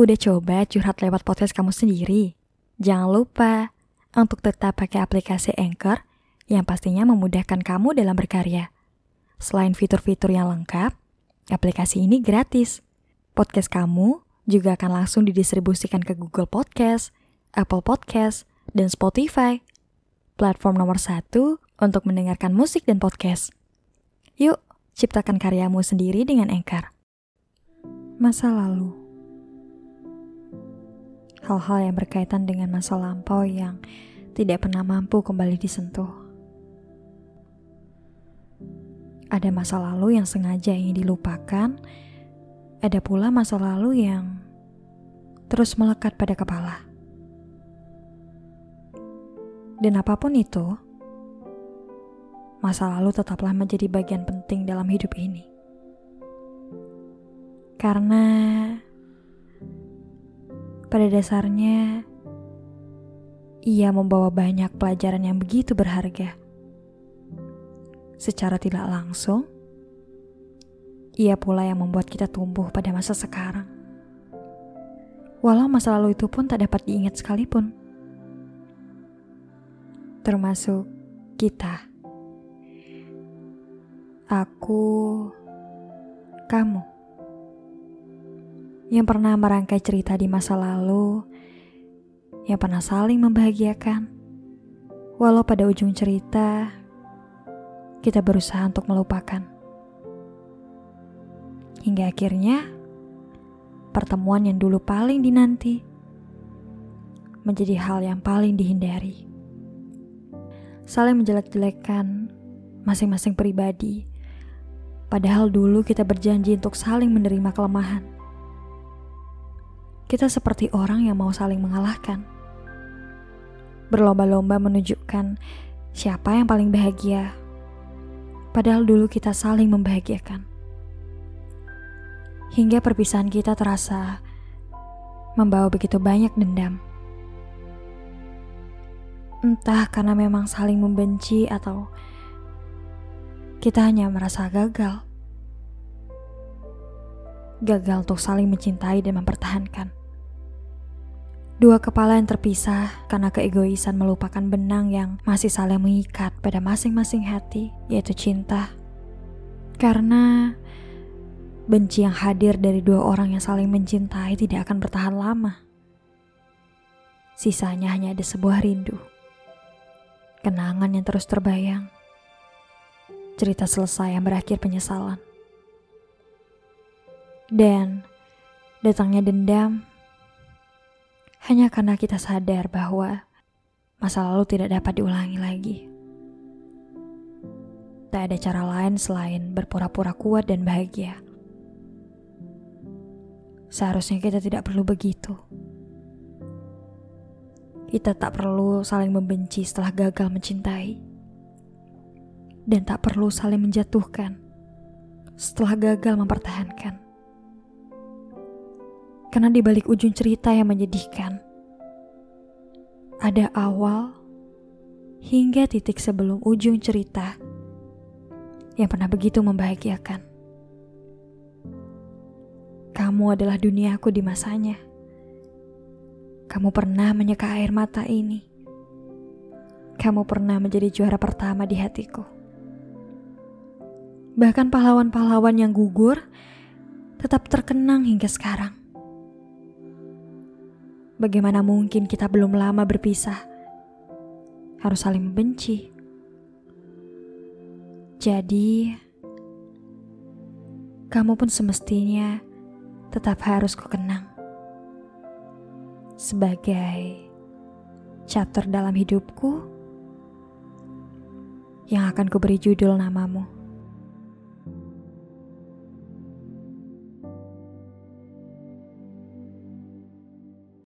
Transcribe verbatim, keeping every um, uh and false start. Udah coba curhat lewat podcast kamu sendiri? Jangan lupa untuk tetap pakai aplikasi Anchor yang pastinya memudahkan kamu dalam berkarya. Selain fitur-fitur yang lengkap, aplikasi ini gratis. Podcast kamu juga akan langsung didistribusikan ke Google Podcast, Apple Podcast, dan Spotify. Platform nomor satu untuk mendengarkan musik dan podcast. Yuk, ciptakan karyamu sendiri dengan Anchor. Masa lalu. Hal-hal yang berkaitan dengan masa lampau yang tidak pernah mampu kembali disentuh. Ada masa lalu yang sengaja ingin dilupakan, ada pula masa lalu yang terus melekat pada kepala. Dan apapun itu, masa lalu tetaplah menjadi bagian penting dalam hidup ini. Karena pada dasarnya, ia membawa banyak pelajaran yang begitu berharga. Secara tidak langsung, ia pula yang membuat kita tumbuh pada masa sekarang. Walau masa lalu itu pun tak dapat diingat sekalipun. Termasuk kita. Aku, kamu. Yang pernah merangkai cerita di masa lalu, yang pernah saling membahagiakan. Walau pada ujung cerita, kita berusaha untuk melupakan. Hingga akhirnya, pertemuan yang dulu paling dinanti, menjadi hal yang paling dihindari. Saling menjelek-jelekan masing-masing pribadi. Padahal dulu kita berjanji untuk saling menerima kelemahan. Kita seperti orang yang mau saling mengalahkan. Berlomba-lomba menunjukkan siapa yang paling bahagia. Padahal dulu kita saling membahagiakan. Hingga perpisahan kita terasa membawa begitu banyak dendam. Entah karena memang saling membenci atau kita hanya merasa gagal. Gagal untuk saling mencintai dan mempertahankan. Dua kepala yang terpisah karena keegoisan melupakan benang yang masih saling mengikat pada masing-masing hati, yaitu cinta. Karena benci yang hadir dari dua orang yang saling mencintai tidak akan bertahan lama. Sisanya hanya ada sebuah rindu. Kenangan yang terus terbayang. Cerita selesai yang berakhir penyesalan. Dan datangnya dendam hanya karena kita sadar bahwa masa lalu tidak dapat diulangi lagi. Tak ada cara lain selain berpura-pura kuat dan bahagia. Seharusnya kita tidak perlu begitu. Kita tak perlu saling membenci setelah gagal mencintai. Dan tak perlu saling menjatuhkan setelah gagal mempertahankan. Karena di balik ujung cerita yang menyedihkan, ada awal hingga titik sebelum ujung cerita yang pernah begitu membahagiakan. Kamu adalah duniaku di masanya. Kamu pernah menyeka air mata ini. Kamu pernah menjadi juara pertama di hatiku. Bahkan pahlawan-pahlawan yang gugur tetap terkenang hingga sekarang. Bagaimana mungkin kita belum lama berpisah? Harus saling membenci. Jadi, kamu pun semestinya tetap harus kukenang. Sebagai chapter dalam hidupku yang akan kuberi judul namamu.